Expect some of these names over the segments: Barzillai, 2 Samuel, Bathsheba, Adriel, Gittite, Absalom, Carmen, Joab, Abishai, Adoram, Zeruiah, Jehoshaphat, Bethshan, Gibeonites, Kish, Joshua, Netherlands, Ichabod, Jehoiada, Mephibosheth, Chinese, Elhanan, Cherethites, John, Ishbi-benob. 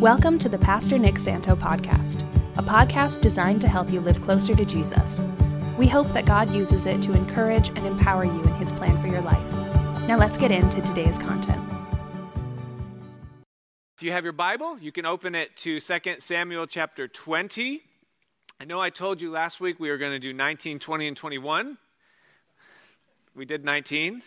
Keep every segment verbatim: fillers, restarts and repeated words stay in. Welcome to the Pastor Nick Santo podcast, a podcast designed to help you live closer to Jesus. We hope that God uses it to encourage and empower you in his plan for your life. Now let's get into today's content. If you have your Bible, you can open it to Second Samuel chapter twenty. I know I told you last week we were going to do nineteen, twenty, and twenty-one. We did nineteen.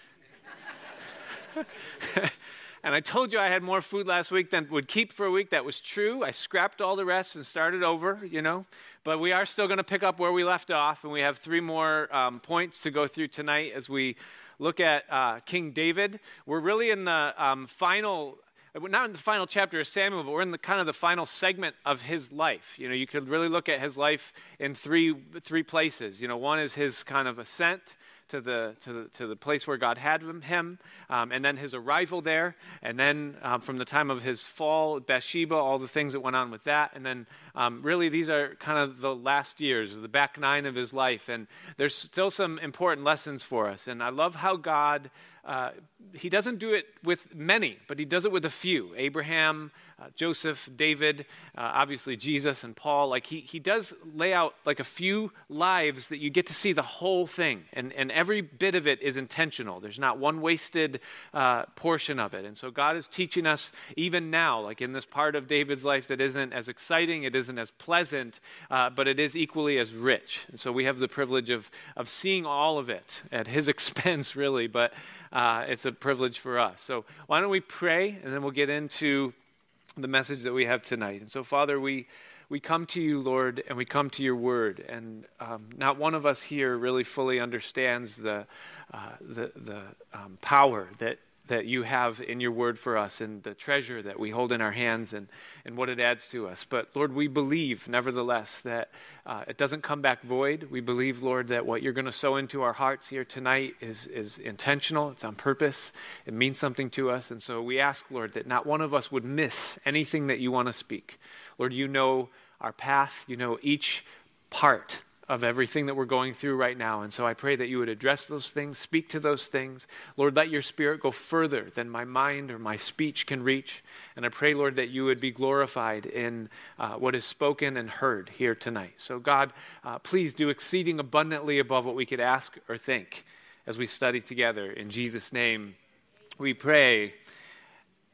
And I told you I had more food last week than would keep for a week. That was true. I scrapped all the rest and started over, you know. But we are still going to pick up where we left off, and we have three more um, points to go through tonight as we look at uh, King David. We're really in the um, final, not in the final chapter of Samuel, but we're in the kind of the final segment of his life. You know, you could really look at his life in three three places. You know, one is his kind of ascent To the, to the to the place where God had him, um, and then his arrival there, and then um, from the time of his fall, Bathsheba, all the things that went on with that, and then um, really these are kind of the last years, the back nine of his life, and there's still some important lessons for us. And I love how God, uh, he doesn't do it with many, but he does it with a few. Abraham, uh, Joseph, David, uh, obviously Jesus and Paul. Like he he does lay out like a few lives that you get to see the whole thing, and and every bit of it is intentional. There's not one wasted uh, portion of it. And so God is teaching us even now, like in this part of David's life that isn't as exciting, it isn't as pleasant, uh, but it is equally as rich. And so we have the privilege of of seeing all of it at his expense, really, but uh, it's a privilege for us. So why don't we pray, and then we'll get into the message that we have tonight. And so, Father, we We come to you, Lord, and we come to your word, and um, not one of us here really fully understands the uh, the, the um, power that, that you have in your word for us, and the treasure that we hold in our hands, and, and what it adds to us. But, Lord, we believe, nevertheless, that uh, it doesn't come back void. We believe, Lord, that what you're going to sow into our hearts here tonight is, is intentional. It's on purpose. It means something to us. And so we ask, Lord, that not one of us would miss anything that you want to speak. Lord, you know our path, you know each part of everything that we're going through right now. And so I pray that you would address those things, speak to those things. Lord, let your spirit go further than my mind or my speech can reach. And I pray, Lord, that you would be glorified in uh, what is spoken and heard here tonight. So God, uh, please do exceeding abundantly above what we could ask or think as we study together. In Jesus' name we pray,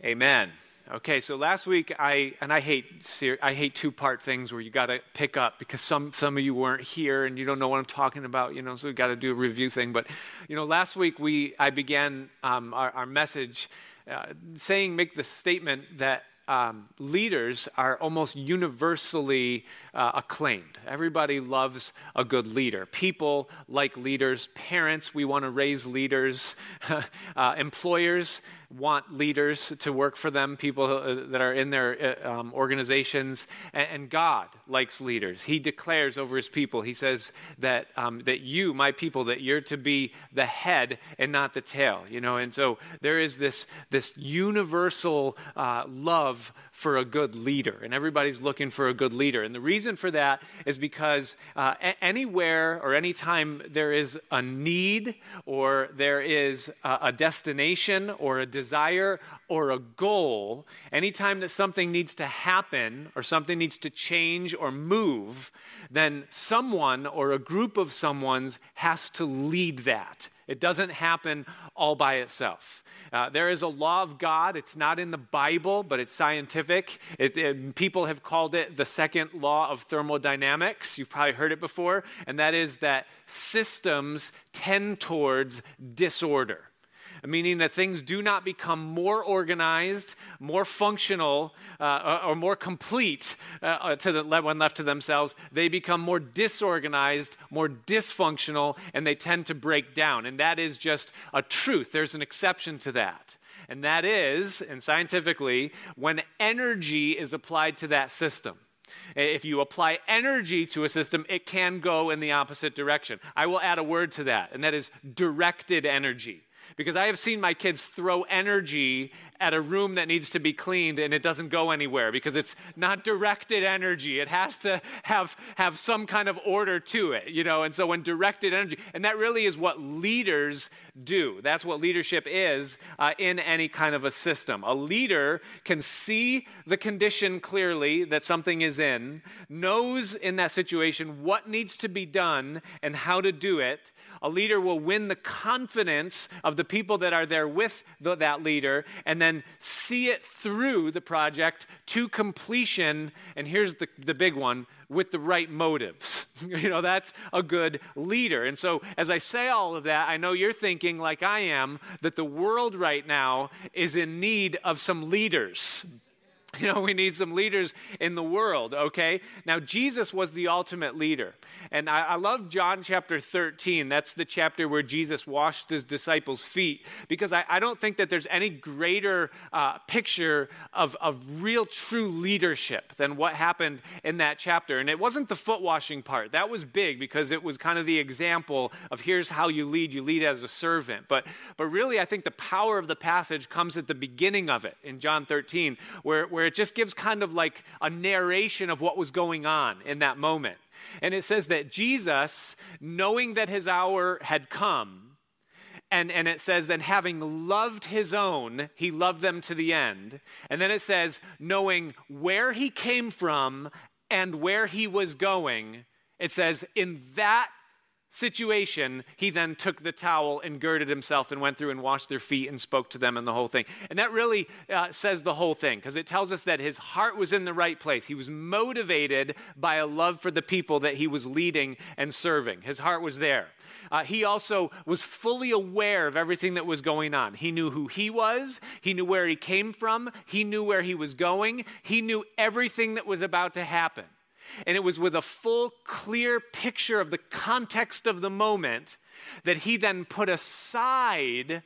amen. Okay, so last week I and I hate ser- I hate two-part things where you got to pick up because some some of you weren't here and you don't know what I'm talking about, you know. So we got to do a review thing. But you know, last week we I began um, our, our message uh, saying, make the statement that um, leaders are almost universally uh, acclaimed. Everybody loves a good leader. People like leaders. Parents, we want to raise leaders. uh, employers want leaders to work for them, people that are in their um, organizations, and God likes leaders. He declares over his people, he says that um, that you, my people, that you're to be the head and not the tail, you know, and so there is this this universal uh, love for a good leader, and everybody's looking for a good leader, and the reason for that is because uh, a- anywhere or anytime there is a need or there is a, a destination or a desire or a goal, anytime that something needs to happen or something needs to change or move, then someone or a group of someone's has to lead that. It doesn't happen all by itself. Uh, there is a law of God. It's not in the Bible, but it's scientific. It, it, people have called it the second law of thermodynamics. You've probably heard it before. And that is that systems tend towards disorder, meaning that things do not become more organized, more functional, uh, or, or more complete uh, to the when left to themselves. They become more disorganized, more dysfunctional, and they tend to break down. And that is just a truth. There's an exception to that. And that is, and scientifically, when energy is applied to that system. If you apply energy to a system, it can go in the opposite direction. I will add a word to that, and that is directed energy. because I have seen my kids throw energy at a room that needs to be cleaned and it doesn't go anywhere because it's not directed energy. It has to have, have some kind of order to it, you know? And so when directed energy, and that really is what leaders do. That's what leadership is uh, in any kind of a system. A leader can see the condition clearly that something is in, knows in that situation what needs to be done and how to do it. A leader will win the confidence of the people that are there with the, that leader and then see it through the project to completion. And here's the, the big one, with the right motives. You know, that's a good leader. And so as I say all of that, I know you're thinking like I am that the world right now is in need of some leaders. You know, we need some leaders in the world, okay? Now, Jesus was the ultimate leader. And I, I love John chapter thirteen. That's the chapter where Jesus washed his disciples' feet, because I, I don't think that there's any greater uh, picture of, of real true leadership than what happened in that chapter. And it wasn't the foot washing part. That was big because it was kind of the example of here's how you lead. You lead as a servant. But, but really, I think the power of the passage comes at the beginning of it in John thirteen, where, where it just gives kind of like a narration of what was going on in that moment. And it says that Jesus, knowing that his hour had come, and, and it says then having loved his own, he loved them to the end. And then it says, knowing where he came from and where he was going, it says in that situation, he then took the towel and girded himself and went through and washed their feet and spoke to them and the whole thing. And that really uh, says the whole thing, because it tells us that his heart was in the right place. He was motivated by a love for the people that he was leading and serving. His heart was there. Uh, he also was fully aware of everything that was going on. He knew who he was. He knew where he came from. He knew where he was going. He knew everything that was about to happen. And it was with a full, clear picture of the context of the moment that he then put aside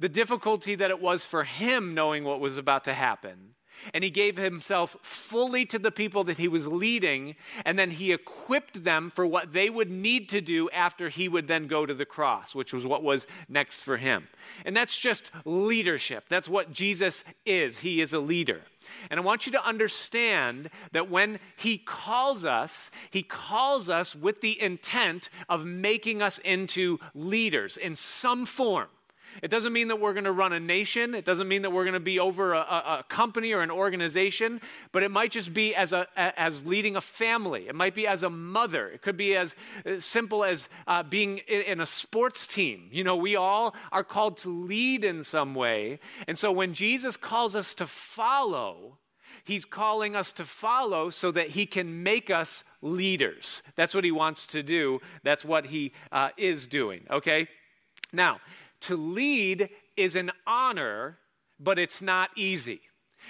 the difficulty that it was for him knowing what was about to happen. And he gave himself fully to the people that he was leading, and then he equipped them for what they would need to do after he would then go to the cross, which was what was next for him. And that's just leadership. That's what Jesus is. He is a leader. And I want you to understand that when he calls us, he calls us with the intent of making us into leaders in some form. It doesn't mean that we're going to run a nation. It doesn't mean that we're going to be over a, a company or an organization, but it might just be as a as leading a family. It might be as a mother. It could be as simple as uh, being in a sports team. You know, we all are called to lead in some way. And so when Jesus calls us to follow, he's calling us to follow so that he can make us leaders. That's what he wants to do. That's what he uh, is doing, okay? Now, to lead is an honor, but it's not easy.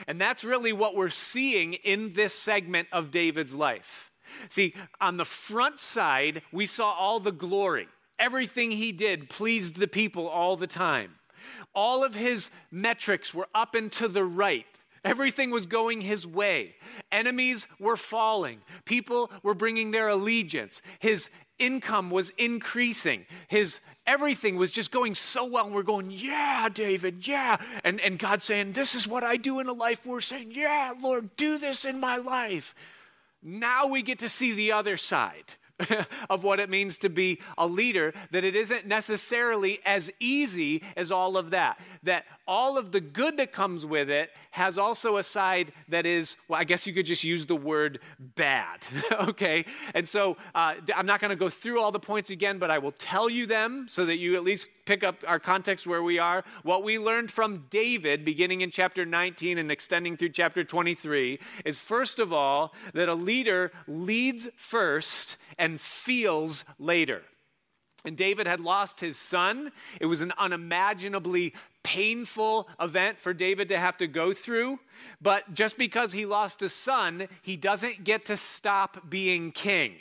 And that's really what we're seeing in this segment of David's life. See, on the front side, we saw all the glory. Everything he did pleased the people all the time. All of his metrics were up and to the right. Everything was going his way. Enemies were falling. People were bringing their allegiance. His income was increasing. His everything was just going so well. And we're going, yeah, David, yeah. And, and God saying, this is what I do in a life. We're saying, yeah, Lord, do this in my life. Now we get to see the other side of what it means to be a leader, that it isn't necessarily as easy as all of that, that all of the good that comes with it has also a side that is, well, I guess you could just use the word bad, okay? And so uh, I'm not going to go through all the points again, but I will tell you them so that you at least pick up our context where we are. What we learned from David, beginning in chapter nineteen and extending through chapter twenty-three, is first of all, that a leader leads first and feels later. And David had lost his son. It was an unimaginably painful event for David to have to go through. But just because he lost a son, he doesn't get to stop being king.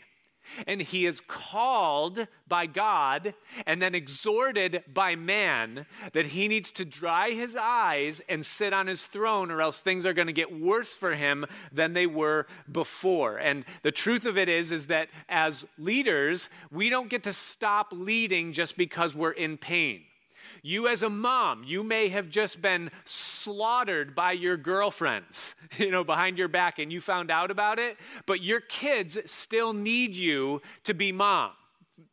And he is called by God and then exhorted by man that he needs to dry his eyes and sit on his throne, or else things are going to get worse for him than they were before. And the truth of it is, is that as leaders, we don't get to stop leading just because we're in pain. You as a mom, you may have just been slaughtered by your girlfriends, you know, behind your back, and you found out about it, but your kids still need you to be mom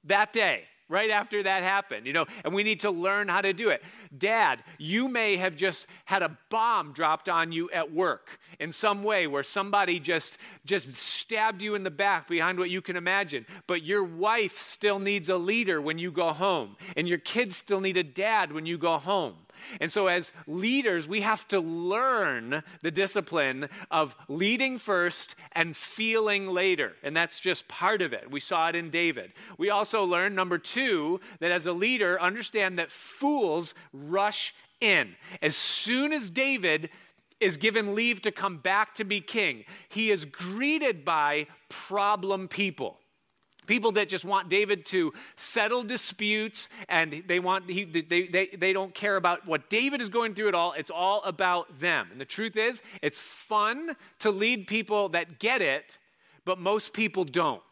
that day, right after that happened, you know, and we need to learn how to do it. Dad, you may have just had a bomb dropped on you at work in some way where somebody just, just stabbed you in the back behind what you can imagine, but your wife still needs a leader when you go home, and your kids still need a dad when you go home. And so as leaders, we have to learn the discipline of leading first and feeling later. And that's just part of it. We saw it in David. We also learned, number two, that as a leader, understand that fools rush in. As soon as David is given leave to come back to be king, he is greeted by problem people. People that just want David to settle disputes, and they want he, they, they, they don't care about what David is going through at all. It's all about them. And the truth is, it's fun to lead people that get it, but most people don't.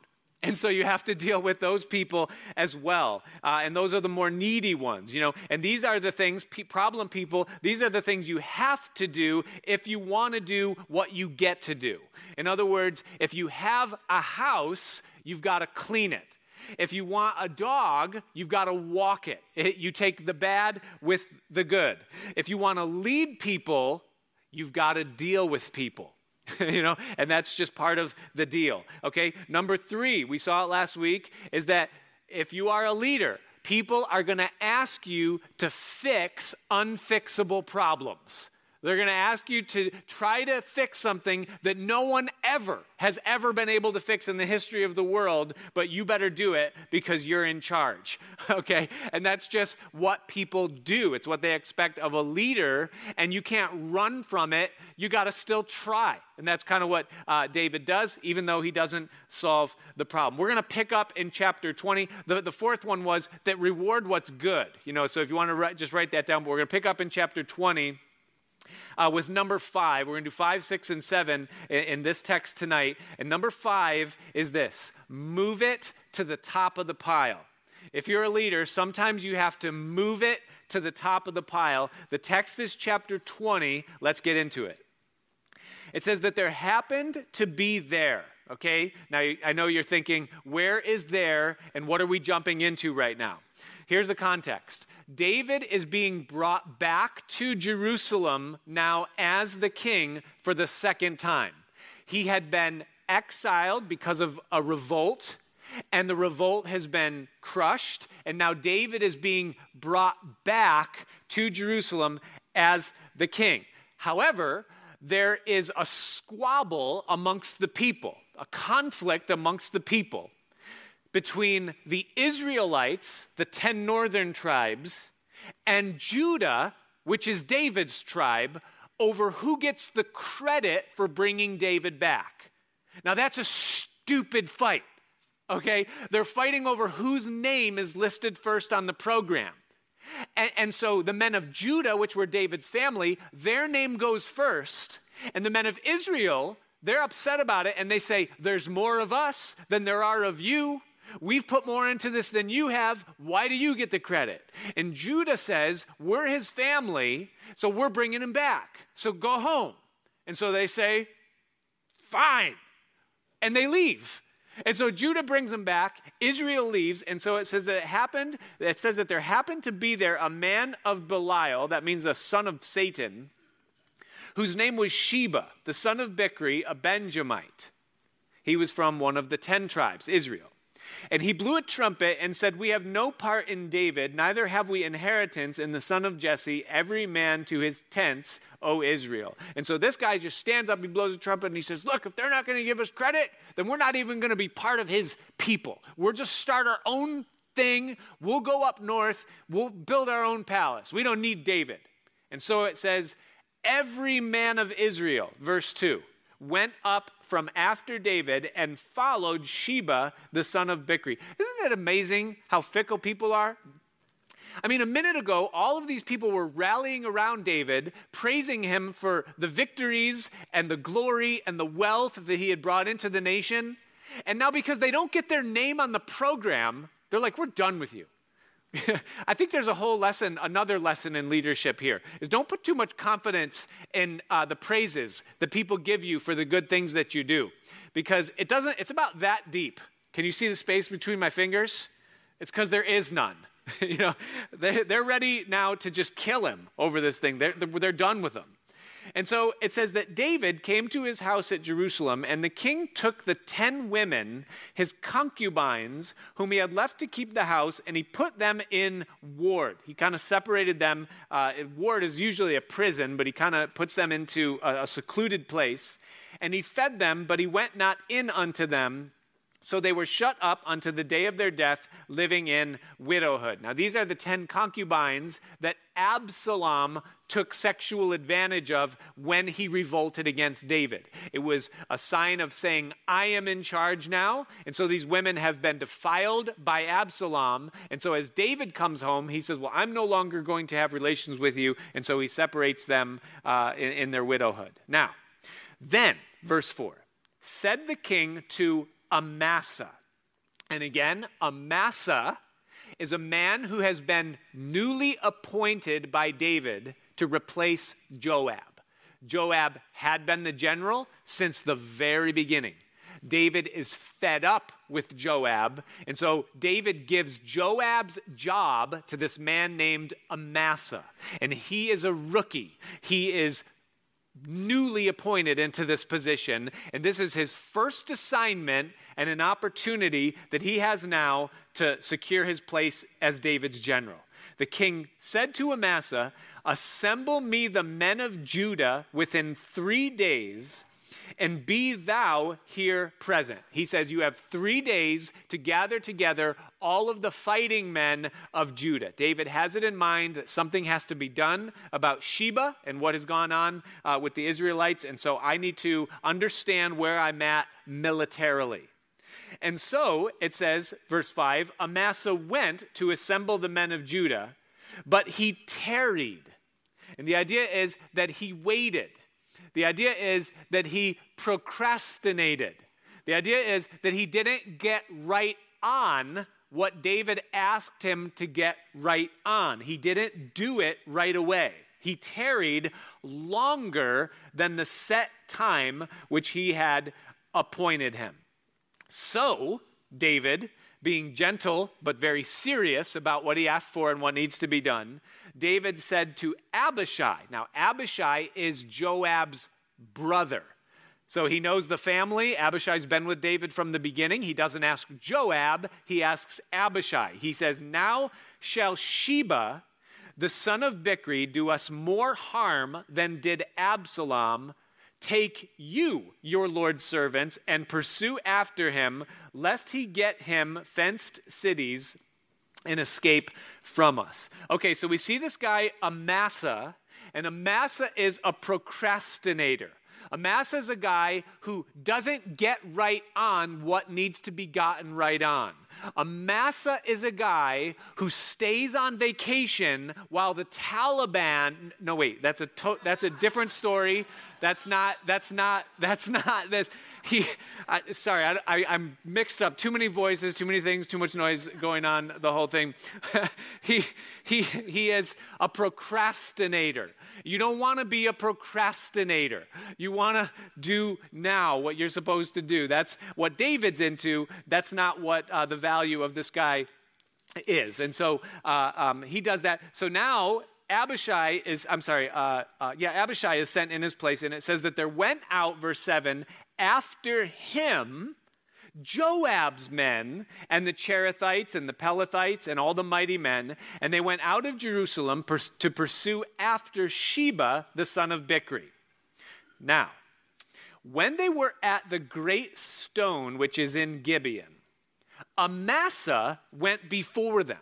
And so you have to deal with those people as well. Uh, and those are the more needy ones, you know. And these are the things, pe- problem people, these are the things you have to do if you want to do what you get to do. In other words, if you have a house, you've got to clean it. If you want a dog, you've got to walk it. it. You take the bad with the good. If you want to lead people, you've got to deal with people. You know, and that's just part of the deal, okay? Number three, we saw it last week, is that if you are a leader, people are going to ask you to fix unfixable problems. They're going to ask you to try to fix something that no one ever has ever been able to fix in the history of the world, but you better do it because you're in charge, okay? And that's just what people do. It's what they expect of a leader, and you can't run from it. You got to still try. And that's kind of what uh, David does, even though he doesn't solve the problem. We're going to pick up in chapter twenty. The, the fourth one was that reward what's good. You know, so if you want to write, just write that down, but we're going to pick up in chapter twenty. Uh, with number five. We're going to do five, six, and seven in, in this text tonight. And number five is this: move it to the top of the pile. If you're a leader, sometimes you have to move it to the top of the pile. The text is chapter twenty. Let's get into it. It says that there happened to be there. Okay, now I know you're thinking, where is there and what are we jumping into right now? Here's the context. David is being brought back to Jerusalem now as the king for the second time. He had been exiled because of a revolt, and the revolt has been crushed, and now David is being brought back to Jerusalem as the king. However, there is a squabble amongst the people, a conflict amongst the people between the Israelites, the ten northern tribes, and Judah, which is David's tribe, over who gets the credit for bringing David back. Now, that's a stupid fight, okay? They're fighting over whose name is listed first on the program. And, and so the men of Judah, which were David's family, their name goes first. And the men of Israel, they're upset about it. And they say, there's more of us than there are of you. We've put more into this than you have. Why do you get the credit? And Judah says, we're his family, so we're bringing him back. So go home. And so they say, fine. And they leave. And so Judah brings him back, Israel leaves, and so it says that it happened, it says that there happened to be there a man of Belial, that means a son of Satan, whose name was Sheba, the son of Bichri, a Benjamite. He was from one of the ten tribes, Israel. And he blew a trumpet and said, we have no part in David, neither have we inheritance in the son of Jesse, every man to his tents, O Israel. And so this guy just stands up, he blows a trumpet, and he says, look, if they're not going to give us credit, then we're not even going to be part of his people. We'll just start our own thing. We'll go up north. We'll build our own palace. We don't need David. And so it says, every man of Israel, verse two, went up from after David and followed Sheba, the son of Bichri. Isn't it amazing how fickle people are? I mean, a minute ago, all of these people were rallying around David, praising him for the victories and the glory and the wealth that he had brought into the nation. And now because they don't get their name on the program, they're like, we're done with you. I think there's a whole lesson, another lesson in leadership here, is don't put too much confidence in uh, the praises that people give you for the good things that you do, because it doesn't, it's about that deep. Can you see the space between my fingers? It's because there is none. You know, they, they're ready now to just kill him over this thing. They're, they're done with him. And so it says that David came to his house at Jerusalem, and the king took the ten women, his concubines, whom he had left to keep the house, and he put them in ward. He kind of separated them. Uh, ward is usually a prison, but he kind of puts them into a, a secluded place. And he fed them, but he went not in unto them. So they were shut up unto the day of their death, living in widowhood. Now, these are the ten concubines that Absalom took sexual advantage of when he revolted against David. It was a sign of saying, I am in charge now. And so these women have been defiled by Absalom. And so as David comes home, he says, well, I'm no longer going to have relations with you. And so he separates them uh, in, in their widowhood. Now, then, verse four, said the king to Amasa. And again, Amasa is a man who has been newly appointed by David to replace Joab. Joab had been the general since the very beginning. David is fed up with Joab, and so David gives Joab's job to this man named Amasa, and he is a rookie. He is newly appointed into this position, and this is his first assignment and an opportunity that he has now to secure his place as David's general. The king said to Amasa, assemble me the men of Judah within three days, and be thou here present. He says, you have three days to gather together all of the fighting men of Judah. David has it in mind that something has to be done about Sheba and what has gone on uh, with the Israelites. And so I need to understand where I'm at militarily. And so it says, verse five, Amasa went to assemble the men of Judah, but he tarried. And the idea is that he waited. The idea is that he procrastinated. The idea is that he didn't get right on what David asked him to get right on. He didn't do it right away. He tarried longer than the set time which he had appointed him. So David, being gentle but very serious about what he asked for and what needs to be done, David said to Abishai. Now, Abishai is Joab's brother. So he knows the family. Abishai's been with David from the beginning. He doesn't ask Joab. He asks Abishai. He says, now shall Sheba, the son of Bichri, do us more harm than did Absalom. Take you, your Lord's servants, and pursue after him, lest he get him fenced cities and escape from us. Okay, so we see this guy Amasa, and Amasa is a procrastinator. Amasa is a guy who doesn't get right on what needs to be gotten right on. Amasa is a guy who stays on vacation while the Taliban. No, wait, that's a to, that's a different story. That's not. That's not. That's not this. He. I, sorry, I, I, I'm mixed up. Too many voices, too many things, too much noise going on. The whole thing. he he he is a procrastinator. You don't want to be a procrastinator. You want to do now what you're supposed to do. That's what David's into. That's not what uh, the value of this guy is. And so uh, um, he does that. So now Abishai is, I'm sorry, uh, uh, yeah, Abishai is sent in his place. And it says that there went out, verse seven, after him, Joab's men and the Cherethites and the Pelethites and all the mighty men. And they went out of Jerusalem pers- to pursue after Sheba, the son of Bichri. Now, when they were at the great stone, which is in Gibeon, Amasa went before them.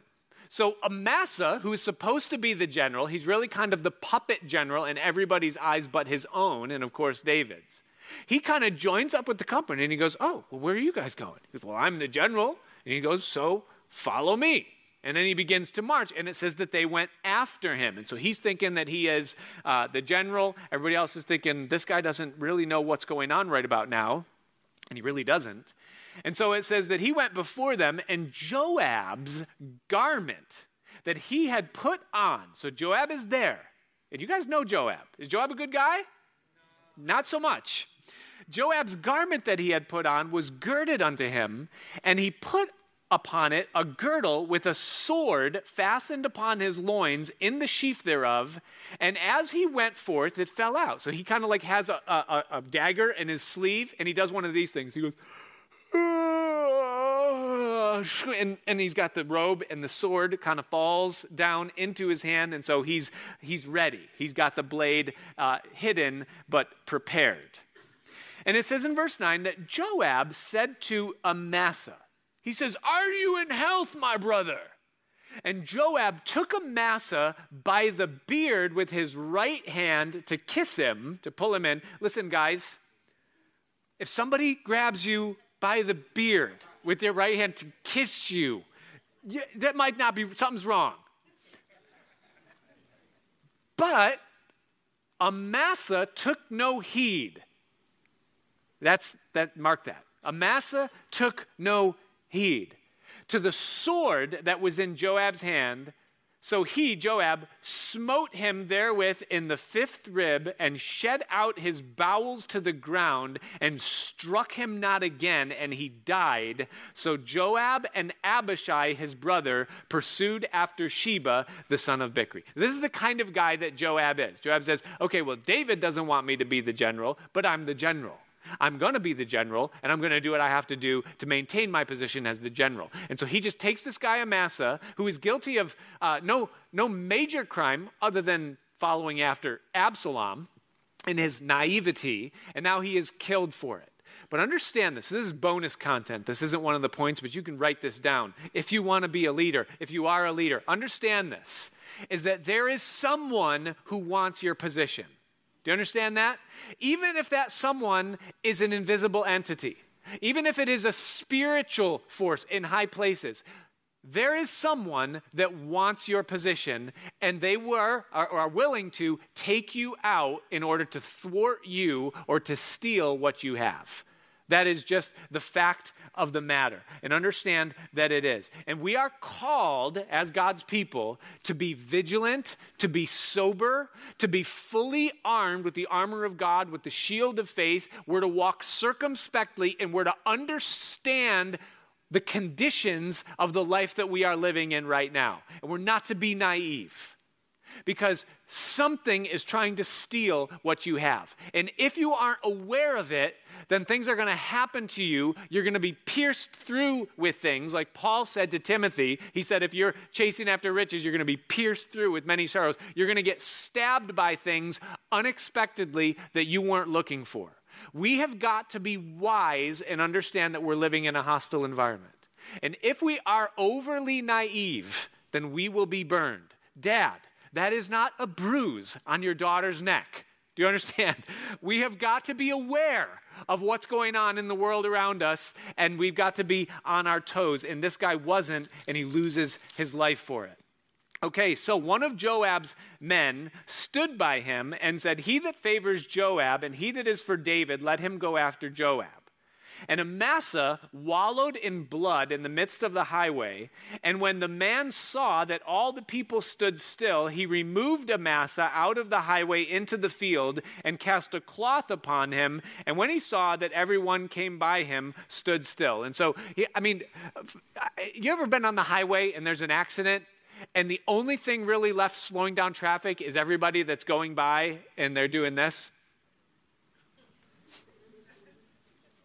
So Amasa, who is supposed to be the general, he's really kind of the puppet general in everybody's eyes but his own, and of course David's. He kind of joins up with the company, and he goes, oh, well, where are you guys going? He goes, well, I'm the general. And he goes, so follow me. And then he begins to march, and it says that they went after him. And so he's thinking that he is uh, the general. Everybody else is thinking, this guy doesn't really know what's going on right about now. And he really doesn't. And so it says that he went before them, and Joab's garment that he had put on. So Joab is there. And you guys know Joab. Is Joab a good guy? No. Not so much. Joab's garment that he had put on was girded unto him, and he put upon it a girdle with a sword fastened upon his loins in the sheath thereof, and as he went forth, it fell out. So he kind of like has a, a, a dagger in his sleeve, and he does one of these things. He goes, and, and he's got the robe, and the sword kind of falls down into his hand, and so he's, he's ready. He's got the blade uh, hidden, but prepared. And it says in verse nine that Joab said to Amasa, he says, "Are you in health, my brother?" And Joab took Amasa by the beard with his right hand to kiss him, to pull him in. Listen, guys, if somebody grabs you by the beard with their right hand to kiss you, that might not be, something's wrong. But Amasa took no heed. That's, that, mark that. Amasa took no heed to the sword that was in Joab's hand. So he, Joab, smote him therewith in the fifth rib and shed out his bowels to the ground and struck him not again, and he died. So Joab and Abishai, his brother, pursued after Sheba, the son of Bichri. This is the kind of guy that Joab is. Joab says, okay, well, David doesn't want me to be the general, but I'm the general. I'm going to be the general, and I'm going to do what I have to do to maintain my position as the general. And so he just takes this guy Amasa, who is guilty of uh, no, no major crime other than following after Absalom in his naivety, and now he is killed for it. But understand this. This is bonus content. This isn't one of the points, but you can write this down. If you want to be a leader, if you are a leader, understand this, is that there is someone who wants your position. Do you understand that? Even if that someone is an invisible entity, even if it is a spiritual force in high places, there is someone that wants your position, and they were or are willing to take you out in order to thwart you or to steal what you have. That is just the fact of the matter, and understand that it is. And we are called as God's people to be vigilant, to be sober, to be fully armed with the armor of God, with the shield of faith. We're to walk circumspectly, and we're to understand the conditions of the life that we are living in right now. And we're not to be naive, because something is trying to steal what you have. And if you aren't aware of it, then things are going to happen to you. You're going to be pierced through with things. Like Paul said to Timothy, he said, if you're chasing after riches, you're going to be pierced through with many sorrows. You're going to get stabbed by things unexpectedly that you weren't looking for. We have got to be wise and understand that we're living in a hostile environment. And if we are overly naive, then we will be burned. Dad, that is not a bruise on your daughter's neck. Do you understand? We have got to be aware of what's going on in the world around us, and we've got to be on our toes. And this guy wasn't, and he loses his life for it. Okay, so one of Joab's men stood by him and said, "He that favors Joab and he that is for David, let him go after Joab." And Amasa wallowed in blood in the midst of the highway. And when the man saw that all the people stood still, he removed Amasa out of the highway into the field and cast a cloth upon him. And when he saw that everyone came by him, stood still. And so, I mean, you ever been on the highway and there's an accident? And the only thing really left slowing down traffic is everybody that's going by and they're doing this.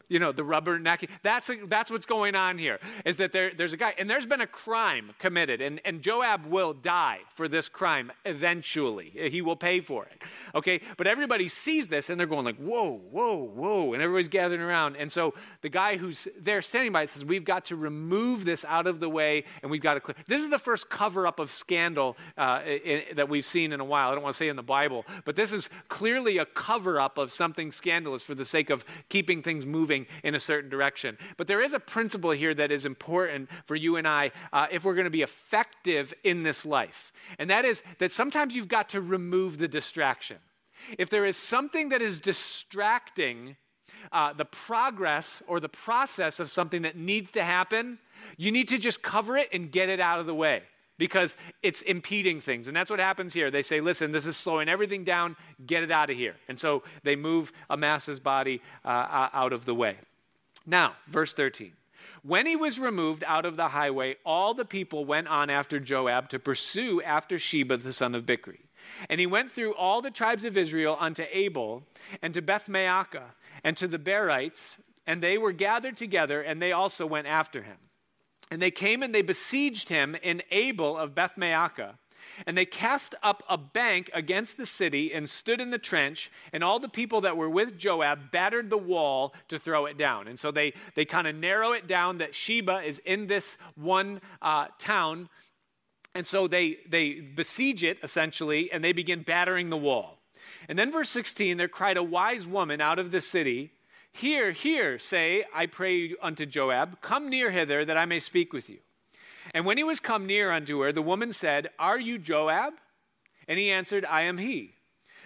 You know, the rubber necking. That's a, that's what's going on here, is that there, there's a guy, and there's been a crime committed, and, and Joab will die for this crime eventually. He will pay for it, okay? But everybody sees this, and they're going like, whoa, whoa, whoa, and everybody's gathering around. And so the guy who's there standing by it says, we've got to remove this out of the way, and we've got to clear. This is the first cover-up of scandal uh, in, that we've seen in a while. I don't want to say in the Bible, but this is clearly a cover-up of something scandalous for the sake of keeping things moving in a certain direction. But there is a principle here that is important for you and I uh, if we're going to be effective in this life. And that is that sometimes you've got to remove the distraction. If there is something that is distracting uh, the progress or the process of something that needs to happen, you need to just cover it and get it out of the way. because it's impeding things. And that's what happens here. They say, listen, this is slowing everything down. Get it out of here. And so they move Amasa's body uh, out of the way. Now, verse thirteen. When he was removed out of the highway, all the people went on after Joab to pursue after Sheba, the son of Bichri. And he went through all the tribes of Israel unto Abel and to Beth-maacah and to the Berites, and they were gathered together, and they also went after him. And they came and they besieged him in Abel of Beth-maacah. And they cast up a bank against the city and stood in the trench, and all the people that were with Joab battered the wall to throw it down. And so they, they kind of narrow it down that Sheba is in this one uh, town. And so they, they besiege it, essentially, and they begin battering the wall. And then verse sixteen, there cried a wise woman out of the city, "Hear, hear, say, I pray unto Joab, come near hither that I may speak with you." And when he was come near unto her, the woman said, "Are you Joab?" And he answered, "I am he."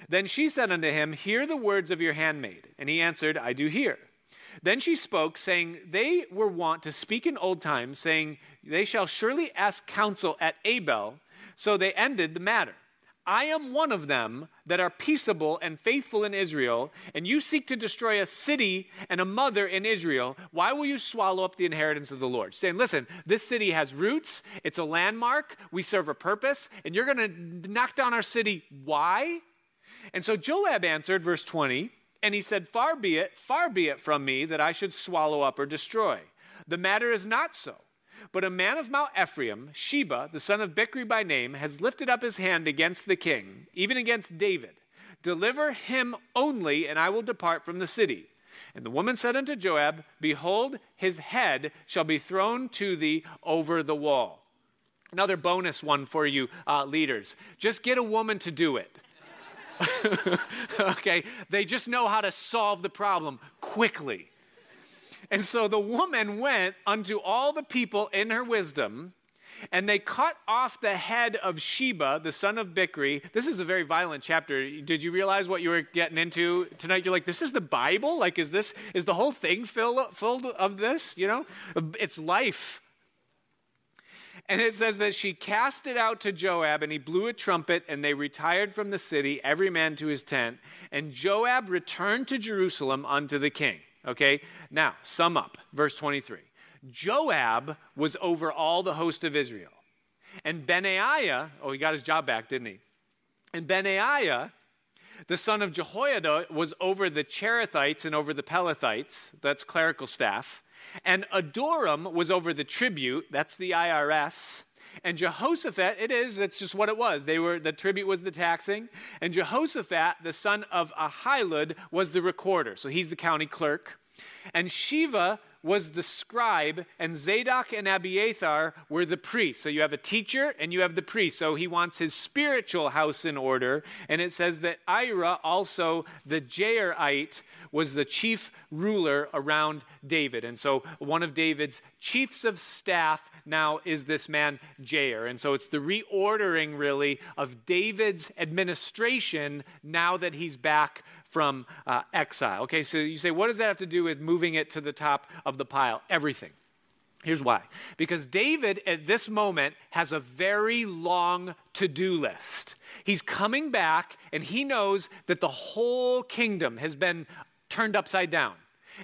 Then she said unto him, "Hear the words of your handmaid." And he answered, "I do hear." Then she spoke, saying, "They were wont to speak in old times, saying, They shall surely ask counsel at Abel. So they ended the matter. I am one of them that are peaceable and faithful in Israel, and you seek to destroy a city and a mother in Israel. Why will you swallow up the inheritance of the Lord?" Saying, listen, this city has roots. It's a landmark. We serve a purpose, and you're going to knock down our city. Why? And so Joab answered, verse twenty, and he said, "Far be it, far be it from me that I should swallow up or destroy. The matter is not so. But a man of Mount Ephraim, Sheba, the son of Bichri by name, has lifted up his hand against the king, even against David. Deliver him only, and I will depart from the city." And the woman said unto Joab, "Behold, his head shall be thrown to thee over the wall." Another bonus one for you uh, leaders. Just get a woman to do it. Okay? They just know how to solve the problem quickly. And so the woman went unto all the people in her wisdom, and they cut off the head of Sheba, the son of Bichri. This is a very violent chapter. Did you realize what you were getting into tonight? You're like, this is the Bible? Like, is this, is the whole thing filled, filled of this? You know, it's life. And it says that she cast it out to Joab, and he blew a trumpet, and they retired from the city, every man to his tent. And Joab returned to Jerusalem unto the king. Okay, now sum up, verse twenty-three. Joab was over all the host of Israel. And Benaiah, oh, he got his job back, didn't he? And Benaiah, the son of Jehoiada, was over the Cherethites and over the Pelethites, that's clerical staff. And Adoram was over the tribute, that's the I R S. And Jehoshaphat, it is, that's just what it was. They were, the tribute was the taxing. And Jehoshaphat, the son of Ahilud, was the recorder. So he's the county clerk. And Sheva was the scribe, and Zadok and Abiathar were the priests. So you have a teacher and you have the priest. So he wants his spiritual house in order. And it says that Ira, also the Jairite, was the chief ruler around David. And so one of David's chiefs of staff now is this man Jair. And so it's the reordering, really, of David's administration now that he's back from uh, exile. Okay, so you say, what does that have to do with moving it to the top of the pile? Everything. Here's why. Because David at this moment has a very long to-do list. He's coming back, and he knows that the whole kingdom has been turned upside down.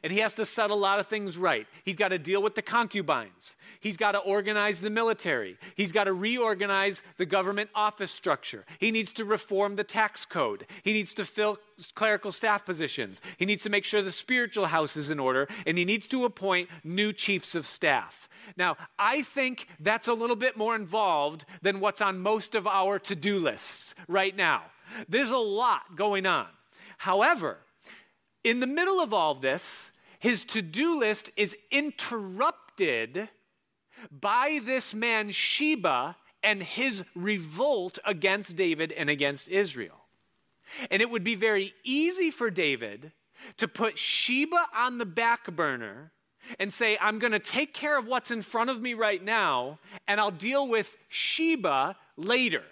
And he has to set a lot of things right. He's got to deal with the concubines. He's got to organize the military. He's got to reorganize the government office structure. He needs to reform the tax code. He needs to fill clerical staff positions. He needs to make sure the spiritual house is in order. And he needs to appoint new chiefs of staff. Now, I think that's a little bit more involved than what's on most of our to-do lists right now. There's a lot going on. However, in the middle of all of this, his to-do list is interrupted by this man Sheba and his revolt against David and against Israel. And it would be very easy for David to put Sheba on the back burner and say, I'm going to take care of what's in front of me right now, and I'll deal with Sheba later.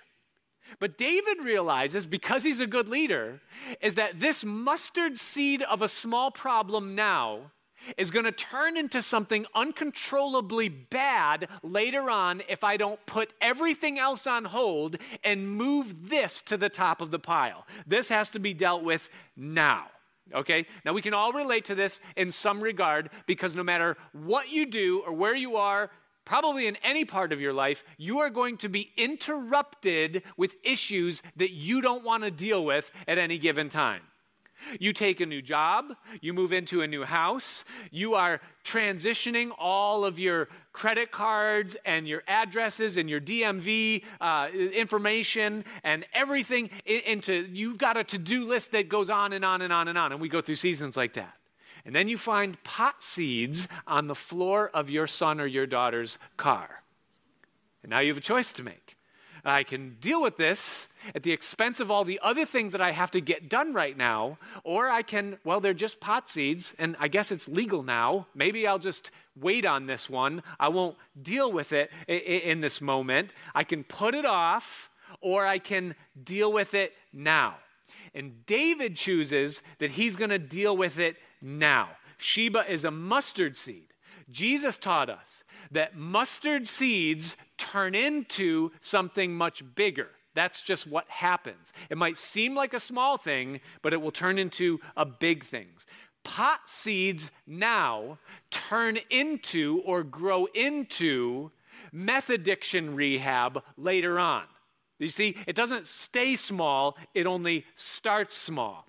But David realizes, because he's a good leader, is that this mustard seed of a small problem now is going to turn into something uncontrollably bad later on if I don't put everything else on hold and move this to the top of the pile. This has to be dealt with now, okay? Now, we can all relate to this in some regard because no matter what you do or where you are, probably in any part of your life, you are going to be interrupted with issues that you don't want to deal with at any given time. You take a new job, you move into a new house, you are transitioning all of your credit cards and your addresses and your D M V uh, information and everything into, you've got a to-do list that goes on and on and on and on, and we go through seasons like that. And then you find pot seeds on the floor of your son or your daughter's car. And now you have a choice to make. I can deal with this at the expense of all the other things that I have to get done right now, or I can, well, they're just pot seeds, and I guess it's legal now. Maybe I'll just wait on this one. I won't deal with it in this moment. I can put it off, or I can deal with it now. And David chooses that he's going to deal with it now. Sheba is a mustard seed. Jesus taught us that mustard seeds turn into something much bigger. That's just what happens. It might seem like a small thing, but it will turn into a big thing. Pot seeds now turn into or grow into meth addiction rehab later on. You see, it doesn't stay small, it only starts small.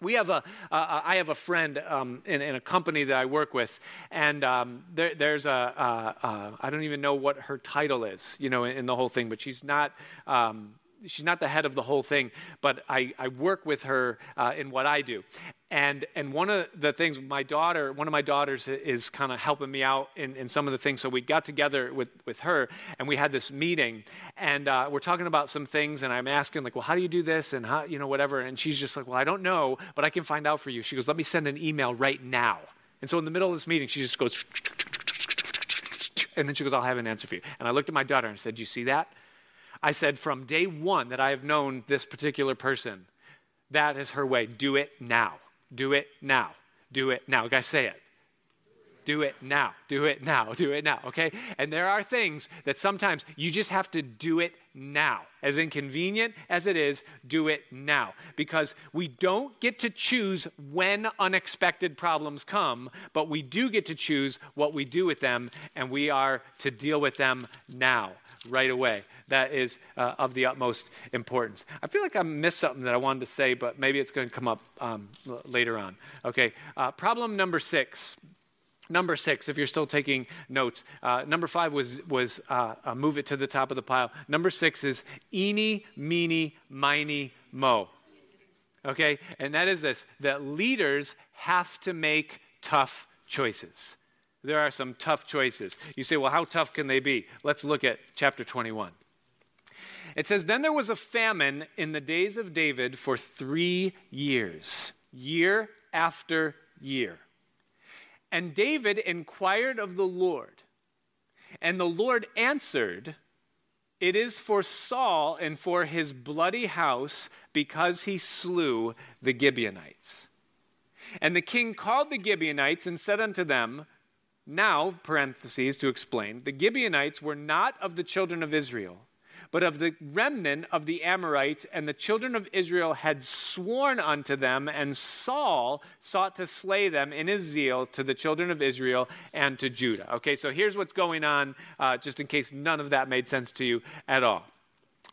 We have a, uh, I have a friend um, in, in a company that I work with, and um, there, there's a, uh, uh, I don't even know what her title is, you know, in, in the whole thing, but she's not, um, she's not the head of the whole thing, but I, I work with her uh, in what I do. And and one of the things, my daughter, one of my daughters is kind of helping me out in, in some of the things. So we got together with, with her, and we had this meeting, and uh, we're talking about some things, and I'm asking, like, well, how do you do this, and how, you know, whatever. And she's just like, well, I don't know, but I can find out for you. She goes, let me send an email right now. And so in the middle of this meeting, she just goes, and then she goes, I'll have an answer for you. And I looked at my daughter and said, do you see that? I said, from day one that I have known this particular person, that is her way. Do it now. Do it now. Do it now. Guys, say it. Do it now. Do it now. Do it now. Okay? And there are things that sometimes you just have to do it now. As inconvenient as it is, do it now. Because we don't get to choose when unexpected problems come, but we do get to choose what we do with them, and we are to deal with them now, right away. That is uh, of the utmost importance. I feel like I missed something that I wanted to say, but maybe it's going to come up um, l- later on. Okay, uh, problem number six. Number six, if you're still taking notes. Uh, number five was, was uh, uh, move it to the top of the pile. Number six is eeny, meeny, miny, mo. Okay, and that is this, that leaders have to make tough choices. There are some tough choices. You say, well, how tough can they be? Let's look at chapter twenty-one. It says, then there was a famine in the days of David for three years, year after year. And David inquired of the Lord, and the Lord answered, it is for Saul and for his bloody house because he slew the Gibeonites. And the king called the Gibeonites and said unto them, now, parentheses to explain, the Gibeonites were not of the children of Israel, but of the remnant of the Amorites, and the children of Israel had sworn unto them, and Saul sought to slay them in his zeal to the children of Israel and to Judah. Okay, so here's what's going on, uh, just in case none of that made sense to you at all,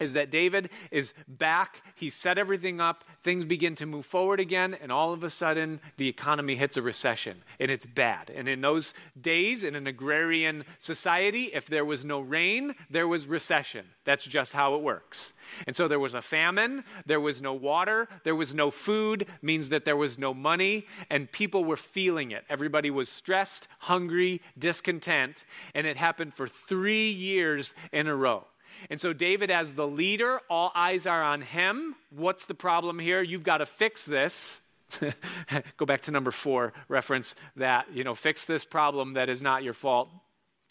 is that David is back, he set everything up, things begin to move forward again, and all of a sudden, the economy hits a recession, and it's bad. And in those days, in an agrarian society, if there was no rain, there was recession. That's just how it works. And so there was a famine, there was no water, there was no food, means that there was no money, and people were feeling it. Everybody was stressed, hungry, discontent, and it happened for three years in a row. And so David, as the leader, all eyes are on him. What's the problem here? You've got to fix this. Go back to number four, reference that, you know, fix this problem that is not your fault.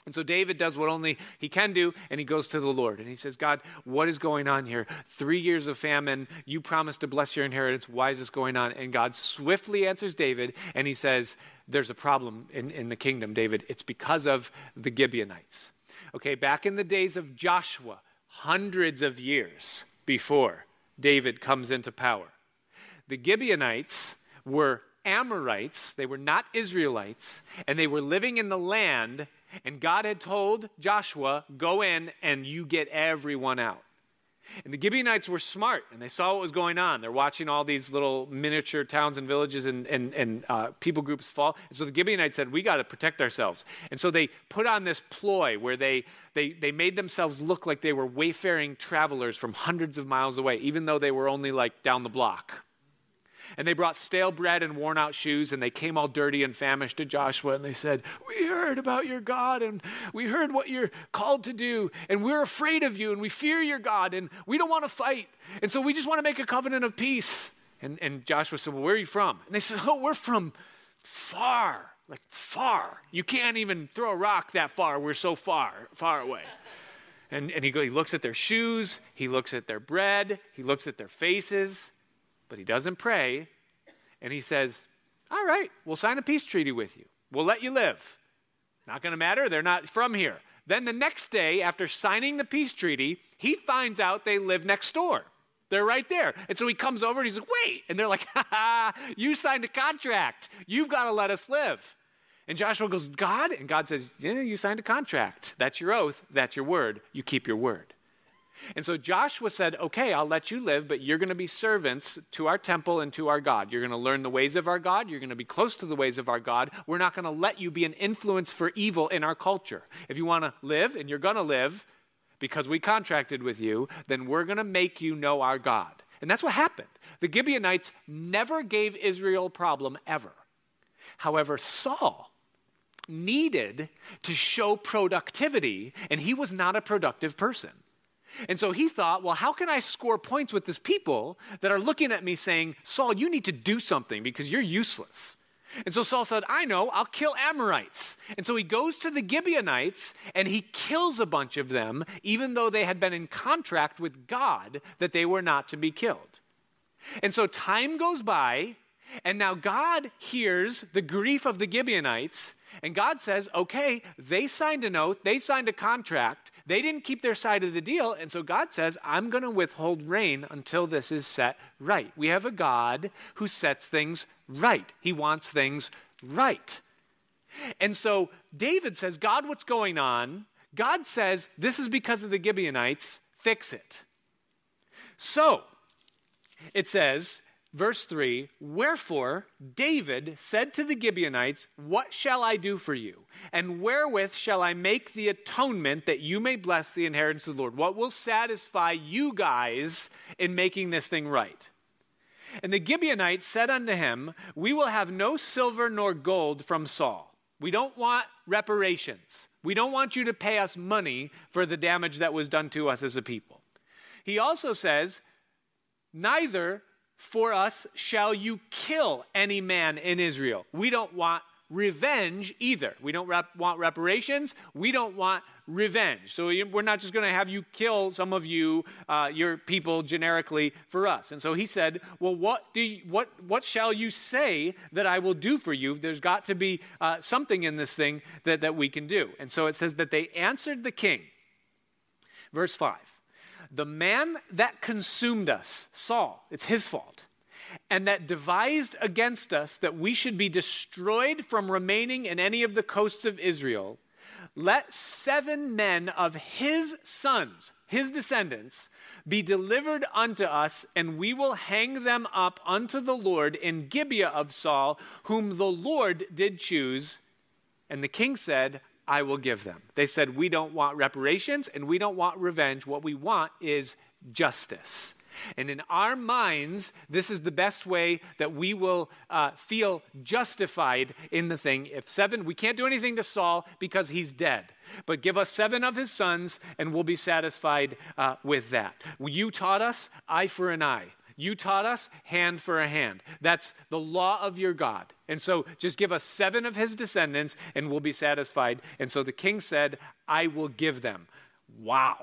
And so David does what only he can do, and he goes to the Lord. And he says, God, what is going on here? Three years of famine. You promised to bless your inheritance. Why is this going on? And God swiftly answers David, and he says, there's a problem in, in the kingdom, David. It's because of the Gibeonites. Okay, back in the days of Joshua, hundreds of years before David comes into power, the Gibeonites were Amorites. They were not Israelites, and they were living in the land. And God had told Joshua, go in and you get everyone out. And the Gibeonites were smart, and they saw what was going on. They're watching all these little miniature towns and villages and, and, and uh, people groups fall. And so the Gibeonites said, we got to protect ourselves. And so they put on this ploy where they, they, they made themselves look like they were wayfaring travelers from hundreds of miles away, even though they were only like down the block. And they brought stale bread and worn out shoes, and they came all dirty and famished to Joshua, and they said, we heard about your God, and we heard what you're called to do, and we're afraid of you, and we fear your God, and we don't want to fight, and so we just want to make a covenant of peace. And, and Joshua said, well, where are you from? And they said, oh, we're from far, like far. You can't even throw a rock that far. We're so far, far away. And, and he, he looks at their shoes, he looks at their bread, he looks at their faces, but he doesn't pray, and he says, all right, we'll sign a peace treaty with you. We'll let you live. Not going to matter. They're not from here. Then the next day, after signing the peace treaty, he finds out they live next door. They're right there. And so he comes over, and he's like, wait. And they're like, ha ha, you signed a contract. You've got to let us live. And Joshua goes, God? And God says, yeah, you signed a contract. That's your oath. That's your word. You keep your word. And so Joshua said, okay, I'll let you live, but you're going to be servants to our temple and to our God. You're going to learn the ways of our God. You're going to be close to the ways of our God. We're not going to let you be an influence for evil in our culture. If you want to live, and you're going to live because we contracted with you, then we're going to make you know our God. And that's what happened. The Gibeonites never gave Israel a problem ever. However, Saul needed to show productivity, and he was not a productive person. And so he thought, well, how can I score points with this people that are looking at me saying, Saul, you need to do something because you're useless. And so Saul said, I know, I'll kill Amorites. And so he goes to the Gibeonites and he kills a bunch of them, even though they had been in contract with God that they were not to be killed. And so time goes by, and now God hears the grief of the Gibeonites, and God says, okay, they signed an oath, they signed a contract, they didn't keep their side of the deal, and so God says, I'm going to withhold rain until this is set right. We have a God who sets things right. He wants things right. And so David says, God, what's going on? God says, this is because of the Gibeonites, fix it. So, it says, verse three, wherefore David said to the Gibeonites, what shall I do for you? And wherewith shall I make the atonement that you may bless the inheritance of the Lord? What will satisfy you guys in making this thing right? And the Gibeonites said unto him, we will have no silver nor gold from Saul. We don't want reparations. We don't want you to pay us money for the damage that was done to us as a people. He also says, neither for us shall you kill any man in Israel. We don't want revenge either. We don't rep- want reparations. We don't want revenge. So we're not just going to have you kill some of you, uh, your people generically for us. And so he said, well, what do you, what what shall you say that I will do for you? There's got to be uh, something in this thing that, that we can do. And so it says that they answered the king. Verse five. The man that consumed us, Saul, it's his fault, and that devised against us that we should be destroyed from remaining in any of the coasts of Israel, let seven men of his sons, his descendants, be delivered unto us, and we will hang them up unto the Lord in Gibeah of Saul, whom the Lord did choose. And the king said, I will give them. They said, we don't want reparations and we don't want revenge. What we want is justice. And in our minds, this is the best way that we will uh, feel justified in the thing. If seven, we can't do anything to Saul because he's dead, but give us seven of his sons and we'll be satisfied uh, with that. You taught us eye for an eye. You taught us hand for a hand. That's the law of your God. And so just give us seven of his descendants and we'll be satisfied. And so the king said, I will give them. Wow.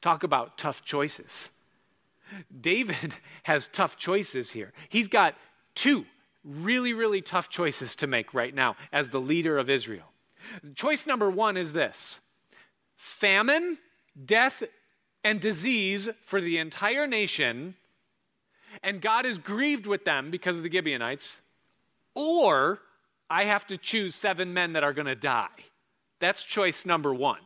Talk about tough choices. David has tough choices here. He's got two really, really tough choices to make right now as the leader of Israel. Choice number one is this: famine, death, and disease for the entire nation, and God is grieved with them because of the Gibeonites, or I have to choose seven men that are going to die. That's choice number one.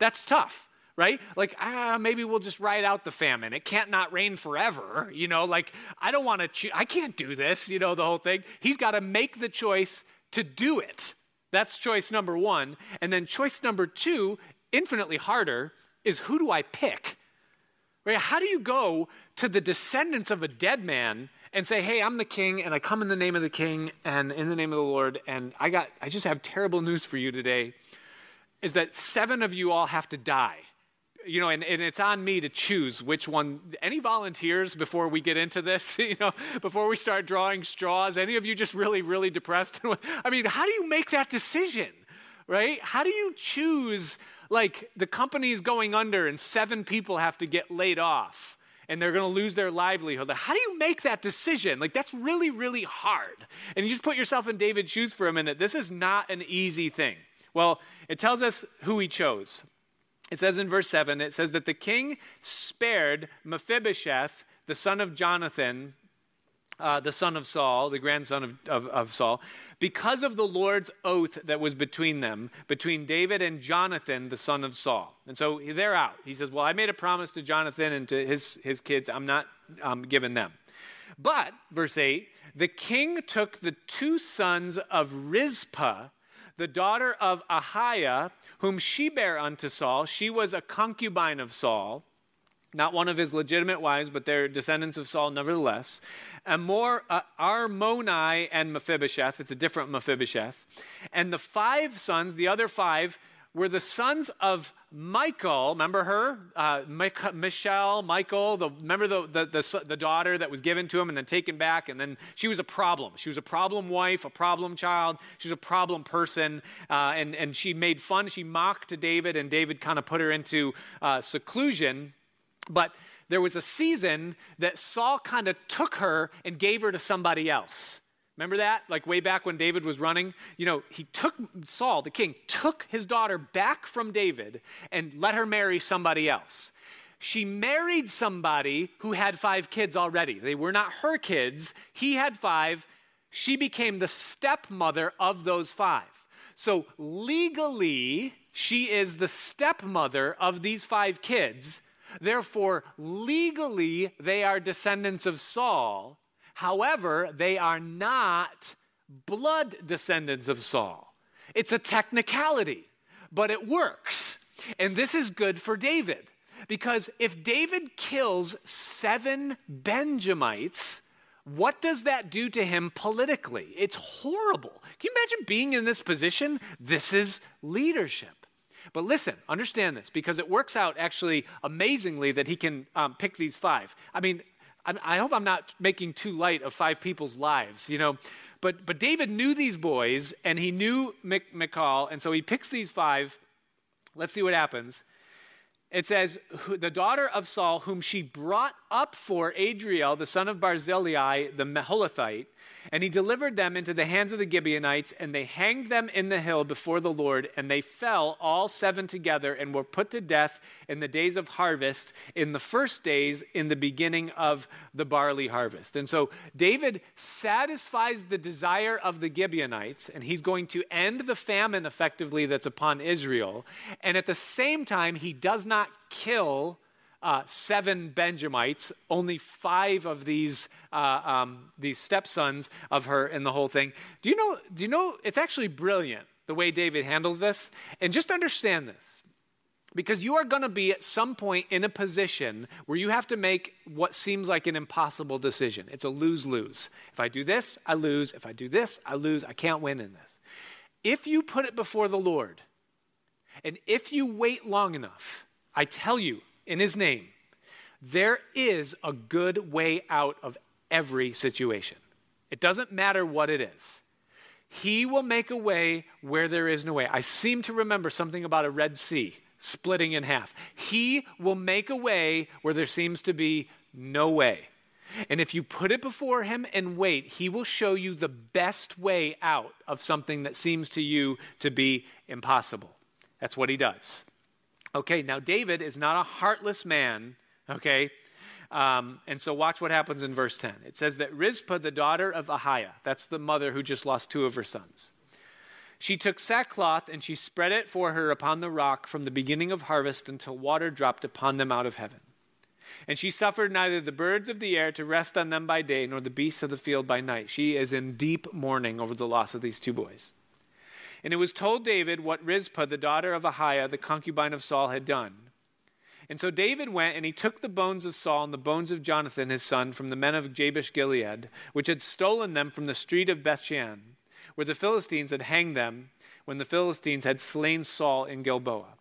That's tough, right? Like, ah, maybe we'll just ride out the famine. It can't not rain forever, you know? Like, I don't want to choose. I can't do this, you know, the whole thing. He's got to make the choice to do it. That's choice number one. And then choice number two, infinitely harder, is who do I pick? Right? How do you go to the descendants of a dead man and say, hey, I'm the king, and I come in the name of the king and in the name of the Lord, and I got, I just have terrible news for you today, is that seven of you all have to die. You know, and, and it's on me to choose which one. Any volunteers before we get into this, you know, before we start drawing straws? Any of you just really, really depressed? I mean, how do you make that decision, right? How do you choose? Like, the company is going under and seven people have to get laid off and they're going to lose their livelihood. Like, how do you make that decision? Like, that's really, really hard. And you just put yourself in David's shoes for a minute. This is not an easy thing. Well, it tells us who he chose. It says in verse seven, it says that the king spared Mephibosheth, the son of Jonathan, Uh, the son of Saul, the grandson of, of, of Saul, because of the Lord's oath that was between them, between David and Jonathan, the son of Saul. And so they're out. He says, well, I made a promise to Jonathan and to his, his kids. I'm not um, giving them. But, verse eight, the king took the two sons of Rizpah, the daughter of Ahiah, whom she bare unto Saul. She was a concubine of Saul, not one of his legitimate wives, but they're descendants of Saul nevertheless. Amor, uh, Armoni and Mephibosheth, it's a different Mephibosheth. And the five sons, the other five, were the sons of Michal. Remember her? Uh, Mich- Michal, Michal, the, remember the, the, the, the daughter that was given to him and then taken back, and then she was a problem. She was a problem wife, a problem child. She was a problem person, uh, and, and she made fun. She mocked David, and David kind of put her into uh, seclusion. But there was a season that Saul kind of took her and gave her to somebody else. Remember that? Like way back when David was running, you know, he took, Saul, the king, took his daughter back from David and let her marry somebody else. She married somebody who had five kids already. They were not her kids. He had five. She became the stepmother of those five. So legally, she is the stepmother of these five kids. Therefore, legally, they are descendants of Saul. However, they are not blood descendants of Saul. It's a technicality, but it works. And this is good for David, because if David kills seven Benjamites, what does that do to him politically? It's horrible. Can you imagine being in this position? This is leadership. But listen, understand this, because it works out actually amazingly that he can um, pick these five. I mean, I, I hope I'm not making too light of five people's lives, you know. But but David knew these boys, and he knew Michal, and so he picks these five. Let's see what happens. It says, the daughter of Saul, whom she brought up for Adriel, the son of Barzillai, the Meholithite, and he delivered them into the hands of the Gibeonites, and they hanged them in the hill before the Lord, and they fell all seven together and were put to death in the days of harvest, in the first days, in the beginning of the barley harvest. And so David satisfies the desire of the Gibeonites, and he's going to end the famine effectively that's upon Israel. And at the same time, he does not kill uh, seven Benjamites, only five of these uh, um, these stepsons of her in the whole thing. Do you know, do you know, it's actually brilliant the way David handles this. And just understand this, because you are going to be at some point in a position where you have to make what seems like an impossible decision. It's a lose-lose. If I do this, I lose. If I do this, I lose. I can't win in this. If you put it before the Lord, and if you wait long enough, I tell you, in his name, There is a good way out of every situation. It doesn't matter what it is. He will make a way where there is no way. I seem to remember something about a Red Sea splitting in half. He will make a way where there seems to be no way. And if you put it before him and wait, he will show you the best way out of something that seems to you to be impossible. That's what he does. Okay, now David is not a heartless man, okay? Um, and so watch what happens in verse ten. It says that Rizpah, the daughter of Ahiah, that's the mother who just lost two of her sons, she took sackcloth and she spread it for her upon the rock from the beginning of harvest until water dropped upon them out of heaven. And she suffered neither the birds of the air to rest on them by day, nor the beasts of the field by night. She is in deep mourning over the loss of these two boys. And it was told David what Rizpah, the daughter of Ahiah, the concubine of Saul, had done. And so David went, and he took the bones of Saul and the bones of Jonathan, his son, from the men of Jabesh Gilead, which had stolen them from the street of Bethshan, where the Philistines had hanged them when the Philistines had slain Saul in Gilboa.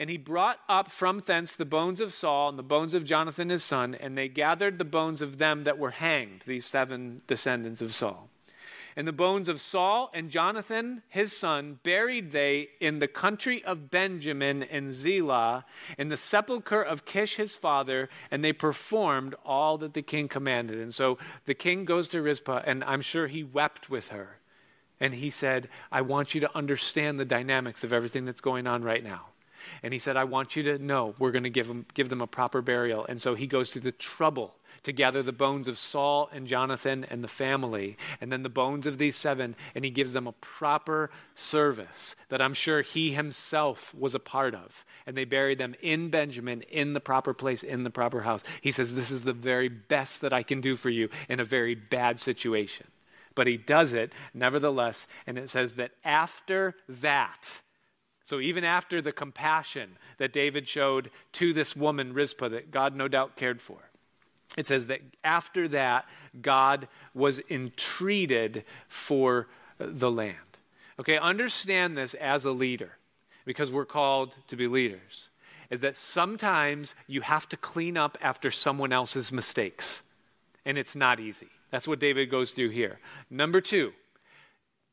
And he brought up from thence the bones of Saul and the bones of Jonathan his son, and they gathered the bones of them that were hanged, these seven descendants of Saul. And the bones of Saul and Jonathan his son buried they in the country of Benjamin and Zelah, in the sepulchre of Kish his father, and they performed all that the king commanded. And so the king goes to Rizpah, and I'm sure he wept with her. And he said, I want you to understand the dynamics of everything that's going on right now. And he said, I want you to know we're going to give them, give them a proper burial. And so he goes through the trouble to gather the bones of Saul and Jonathan and the family, and then the bones of these seven, and he gives them a proper service that I'm sure he himself was a part of. And they buried them in Benjamin, in the proper place, in the proper house. He says, this is the very best that I can do for you in a very bad situation. But he does it nevertheless, and it says that after that, so even after the compassion that David showed to this woman, Rizpah, that God no doubt cared for, it says that after that, God was entreated for the land. Okay, understand this as a leader, because we're called to be leaders, is that sometimes you have to clean up after someone else's mistakes, and it's not easy. That's what David goes through here. Number two,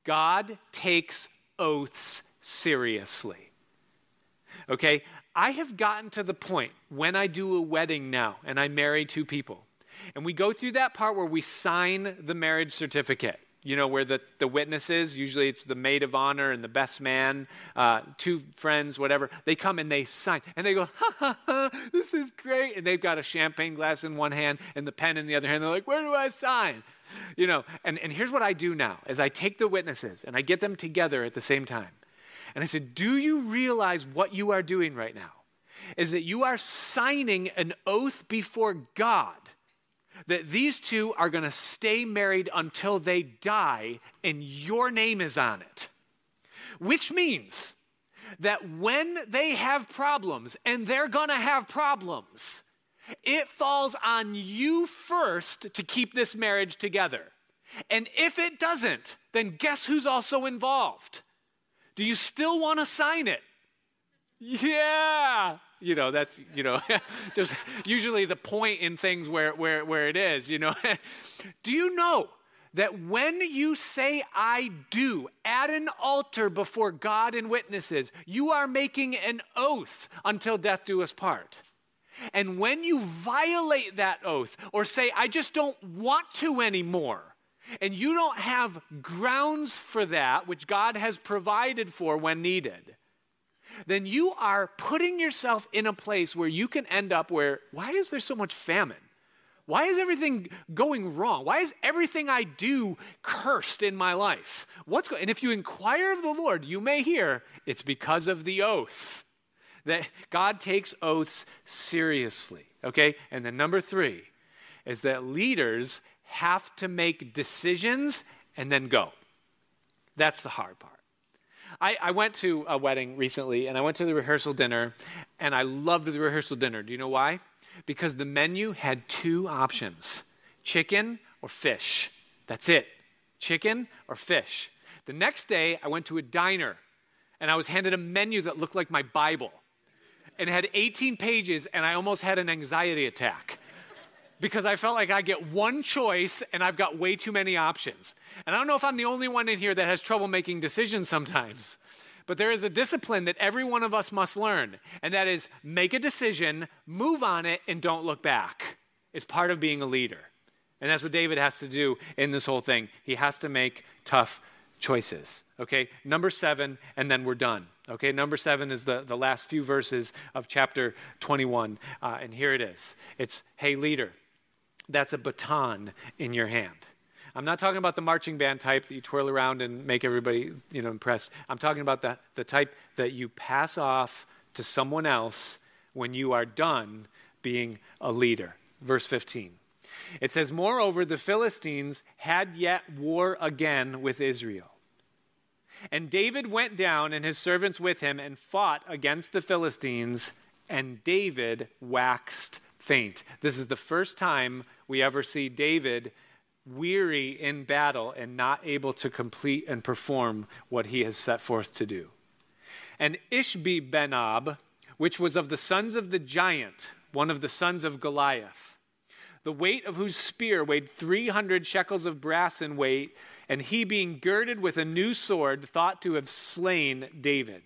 God takes oaths seriously. Okay, I have gotten to the point when I do a wedding now and I marry two people, and we go through that part where we sign the marriage certificate, you know, where the, the witnesses, usually it's the maid of honor and the best man, uh, two friends, whatever, they come and they sign and they go, ha, ha, ha, this is great. And they've got a champagne glass in one hand and the pen in the other hand. They're like, where do I sign? You know, and, and here's what I do now is I take the witnesses and I get them together at the same time. And I said, do you realize what you are doing right now is that you are signing an oath before God that these two are going to stay married until they die and your name is on it, which means that when they have problems, and they're going to have problems, it falls on you first to keep this marriage together. And if it doesn't, then guess who's also involved? Do you still want to sign it? Yeah. You know, that's, you know, just usually the point in things where, where, where it is, you know. Do you know that when you say I do at an altar before God and witnesses, you are making an oath until death do us part? And when you violate that oath or say, I just don't want to anymore, and you don't have grounds for that, which God has provided for when needed, then you are putting yourself in a place where you can end up where, why is there so much famine? Why is everything going wrong? Why is everything I do cursed in my life? What's going? And if you inquire of the Lord, you may hear, it's because of the oath. That God takes oaths seriously, okay? And then number three is that leaders have to make decisions and then go. That's the hard part. I, I went to a wedding recently, and I went to the rehearsal dinner, and I loved the rehearsal dinner. Do you know why? Because the menu had two options, chicken or fish. That's it, chicken or fish. The next day, I went to a diner, and I was handed a menu that looked like my Bible. and had eighteen pages, and I almost had an anxiety attack because I felt like I get one choice and I've got way too many options. And I don't know if I'm the only one in here that has trouble making decisions sometimes, but there is a discipline that every one of us must learn, and that is make a decision, move on it, and don't look back. It's part of being a leader. And that's what David has to do in this whole thing. He has to make tough choices, okay? Number seven, and then we're done, okay? Number seven is the, the last few verses of chapter twenty-one, uh, and here it is. It's, hey, leader, that's a baton in your hand. I'm not talking about the marching band type that you twirl around and make everybody, you know, impressed. I'm talking about the, the type that you pass off to someone else when you are done being a leader. Verse fifteen. It says, moreover, the Philistines had yet war again with Israel. And David went down and his servants with him and fought against the Philistines, and David waxed faint. This is the first time we ever see David weary in battle and not able to complete and perform what he has set forth to do. And Ishbi-Benob, which was of the sons of the giant, one of the sons of Goliath, the weight of whose spear weighed three hundred shekels of brass in weight, and he, being girded with a new sword, thought to have slain David.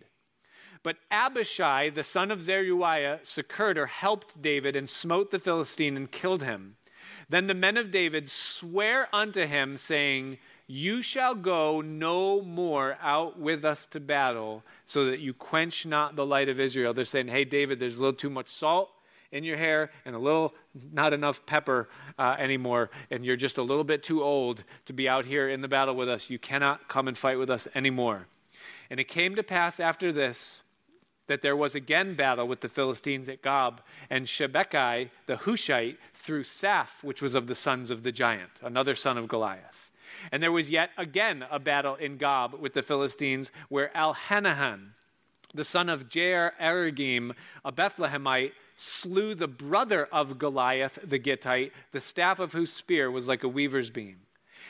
But Abishai, the son of Zeruiah, succored or helped David and smote the Philistine and killed him. Then the men of David swear unto him, saying, you shall go no more out with us to battle, so that you quench not the light of Israel. They're saying, hey, David, there's a little too much salt in your hair and a little, not enough pepper uh, anymore, and you're just a little bit too old to be out here in the battle with us. You cannot come and fight with us anymore. And it came to pass after this that there was again battle with the Philistines at Gob, and Shebechai the Hushite threw Saph, which was of the sons of the giant, another son of Goliath. And there was yet again a battle in Gob with the Philistines, where Elhanan, the son of Jair Aragim, a Bethlehemite, slew the brother of Goliath the Gittite, the staff of whose spear was like a weaver's beam.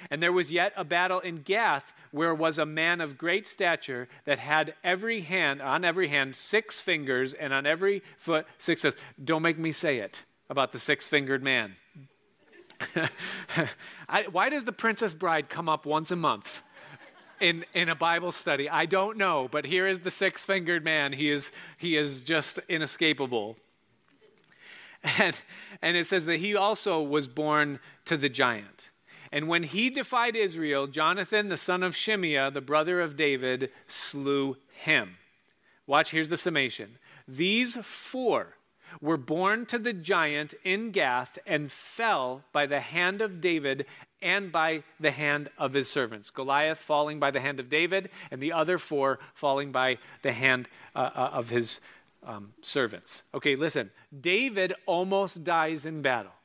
And there was yet a battle in Gath, where was a man of great stature that had every hand, on every hand six fingers, and on every foot six toes. Don't make me say it about the six-fingered man. I, why does the Princess Bride come up once a month in in a Bible study? I don't know, but here is the six-fingered man. He is he is just inescapable. And, and it says that he also was born to the giant. And when he defied Israel, Jonathan, the son of Shimeah, the brother of David, slew him. Watch, here's the summation. These four were born to the giant in Gath and fell by the hand of David and by the hand of his servants. Goliath falling by the hand of David, and the other four falling by the hand uh, of his Um, servants. Okay, listen, David almost dies in battle.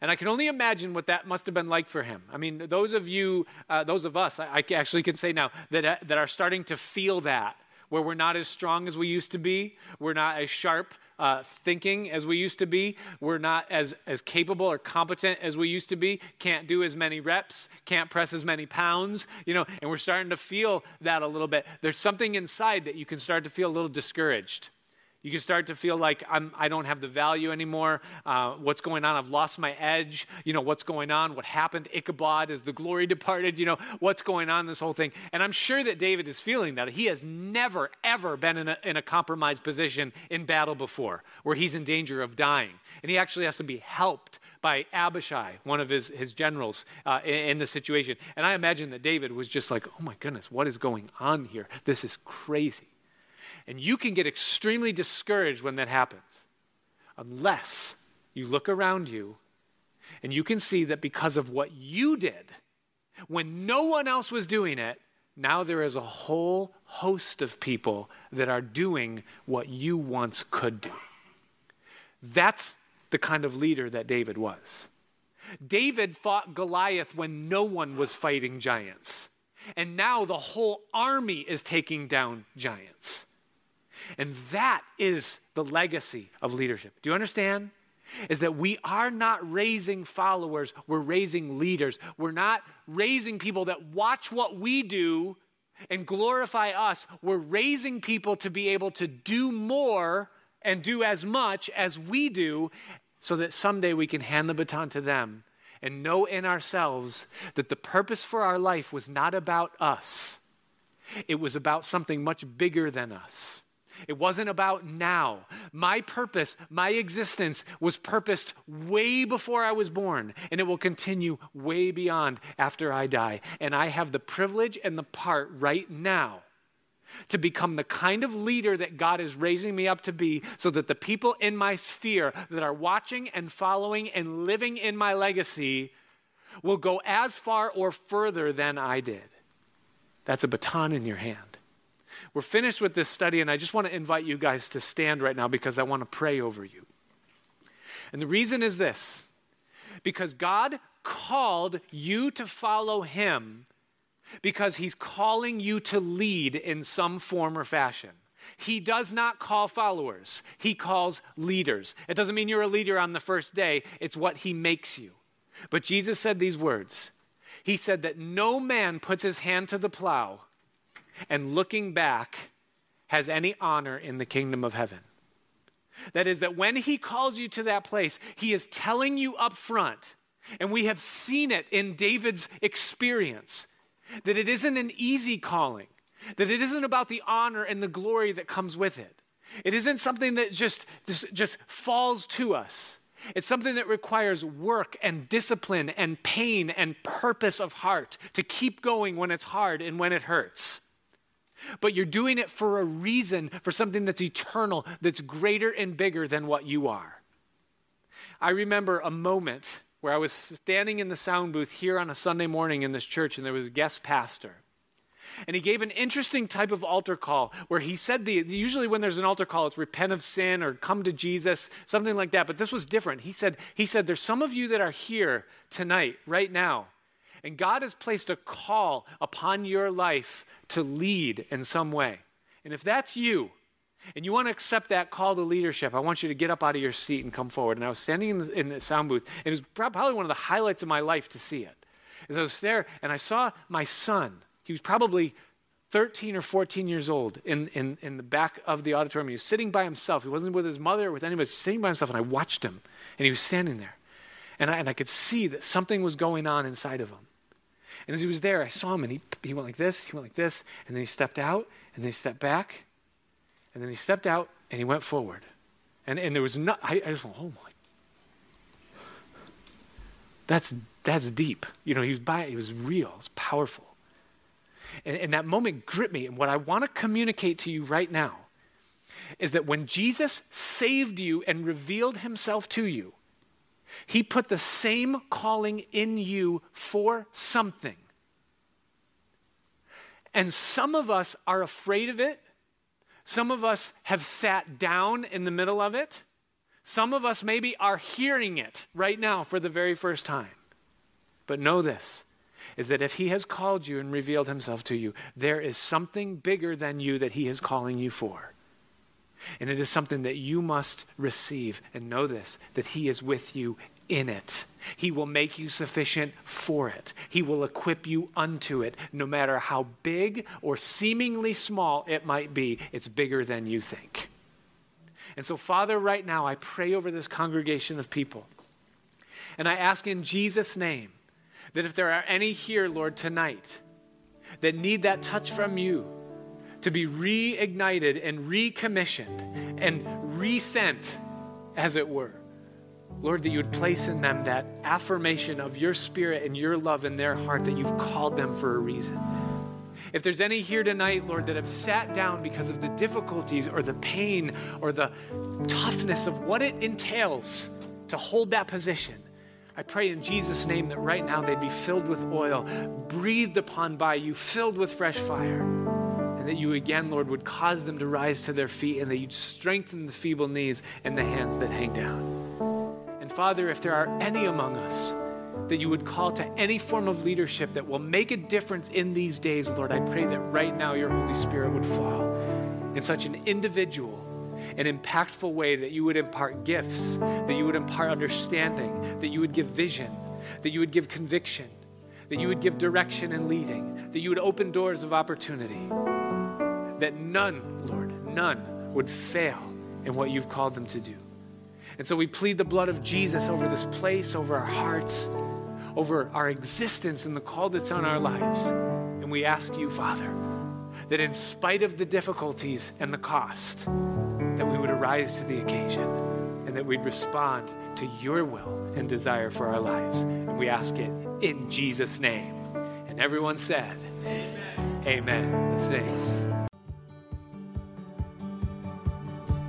And I can only imagine what that must have been like for him. I mean, those of you, uh, those of us, I, I actually can say now, that, uh, that are starting to feel that, where we're not as strong as we used to be, we're not as sharp uh, thinking as we used to be, we're not as, as capable or competent as we used to be, can't do as many reps, can't press as many pounds, you know, and we're starting to feel that a little bit. There's something inside that you can start to feel a little discouraged. You can start to feel like I'm, I don't have the value anymore. Uh, what's going on? I've lost my edge. You know, what's going on? What happened? Ichabod, is the glory departed? You know, what's going on, this whole thing? And I'm sure that David is feeling that. He has never, ever been in a, in a compromised position in battle before, where he's in danger of dying. And he actually has to be helped by Abishai, one of his, his generals uh, in, in the situation. And I imagine that David was just like, oh my goodness, what is going on here? This is crazy. And you can get extremely discouraged when that happens, unless you look around you and you can see that because of what you did, when no one else was doing it, now there is a whole host of people that are doing what you once could do. That's the kind of leader that David was. David fought Goliath when no one was fighting giants. And now the whole army is taking down giants. And that is the legacy of leadership. Do you understand? Is that we are not raising followers, we're raising leaders. We're not raising people that watch what we do and glorify us. We're raising people to be able to do more and do as much as we do so that someday we can hand the baton to them and know in ourselves that the purpose for our life was not about us. It was about something much bigger than us. It wasn't about now. My purpose, my existence was purposed way before I was born, and it will continue way beyond after I die. And I have the privilege and the part right now to become the kind of leader that God is raising me up to be so that the people in my sphere that are watching and following and living in my legacy will go as far or further than I did. That's a baton in your hand. We're finished with this study, and I just want to invite you guys to stand right now because I want to pray over you. And the reason is this: because God called you to follow him because he's calling you to lead in some form or fashion. He does not call followers. He calls leaders. It doesn't mean you're a leader on the first day. It's what he makes you. But Jesus said these words. He said that no man puts his hand to the plow and looking back has any honor in the kingdom of heaven. That is, that when he calls you to that place, he is telling you up front, and we have seen it in David's experience, that it isn't an easy calling, that it isn't about the honor and the glory that comes with it. It isn't something that just, just falls to us. It's something that requires work and discipline and pain and purpose of heart to keep going when it's hard and when it hurts. But you're doing it for a reason, for something that's eternal, that's greater and bigger than what you are. I remember a moment where I was standing in the sound booth here on a Sunday morning in this church, and there was a guest pastor. And he gave an interesting type of altar call where he said, the usually when there's an altar call, it's repent of sin or come to Jesus, something like that. But this was different. He said, he said, there's some of you that are here tonight, right now, and God has placed a call upon your life to lead in some way. And if that's you, and you want to accept that call to leadership, I want you to get up out of your seat and come forward. And I was standing in the, in the sound booth, and it was probably one of the highlights of my life to see it. As I was there, and I saw my son. He was probably thirteen or fourteen years old in, in, in the back of the auditorium. He was sitting by himself. He wasn't with his mother or with anybody. He was sitting by himself, and I watched him, and he was standing there. And I, and I could see that something was going on inside of him. And as he was there, I saw him, and he, he went like this, he went like this, and then he stepped out, and then he stepped back, and then he stepped out, and he went forward. And and there was no, I, I just went, oh my. That's, that's deep. You know, he was by, it was real, it was powerful. And, and that moment gripped me. And what I want to communicate to you right now is that when Jesus saved you and revealed himself to you, he put the same calling in you for something. And some of us are afraid of it. Some of us have sat down in the middle of it. Some of us maybe are hearing it right now for the very first time. But know this, is that if he has called you and revealed himself to you, there is something bigger than you that he is calling you for. And it is something that you must receive and know this, that he is with you in it. He will make you sufficient for it. He will equip you unto it, no matter how big or seemingly small it might be. It's bigger than you think. And so, Father, right now, I pray over this congregation of people. And I ask in Jesus' name, that if there are any here, Lord, tonight that need that touch from you to be reignited and recommissioned and resent, as it were, Lord, that you would place in them that affirmation of your spirit and your love in their heart that you've called them for a reason. If there's any here tonight, Lord, that have sat down because of the difficulties or the pain or the toughness of what it entails to hold that position, I pray in Jesus' name that right now they'd be filled with oil, breathed upon by you, filled with fresh fire, and that you again, Lord, would cause them to rise to their feet and that you'd strengthen the feeble knees and the hands that hang down. And Father, if there are any among us that you would call to any form of leadership that will make a difference in these days, Lord, I pray that right now your Holy Spirit would fall in such an individual an impactful way that you would impart gifts, that you would impart understanding, that you would give vision, that you would give conviction, that you would give direction and leading, that you would open doors of opportunity, that none, Lord, none would fail and what you've called them to do. And so we plead the blood of Jesus over this place, over our hearts, over our existence and the call that's on our lives. And we ask you, Father, that in spite of the difficulties and the cost, that we would arise to the occasion and that we'd respond to your will and desire for our lives. And we ask it in Jesus' name. And everyone said, amen. Amen. Let's sing.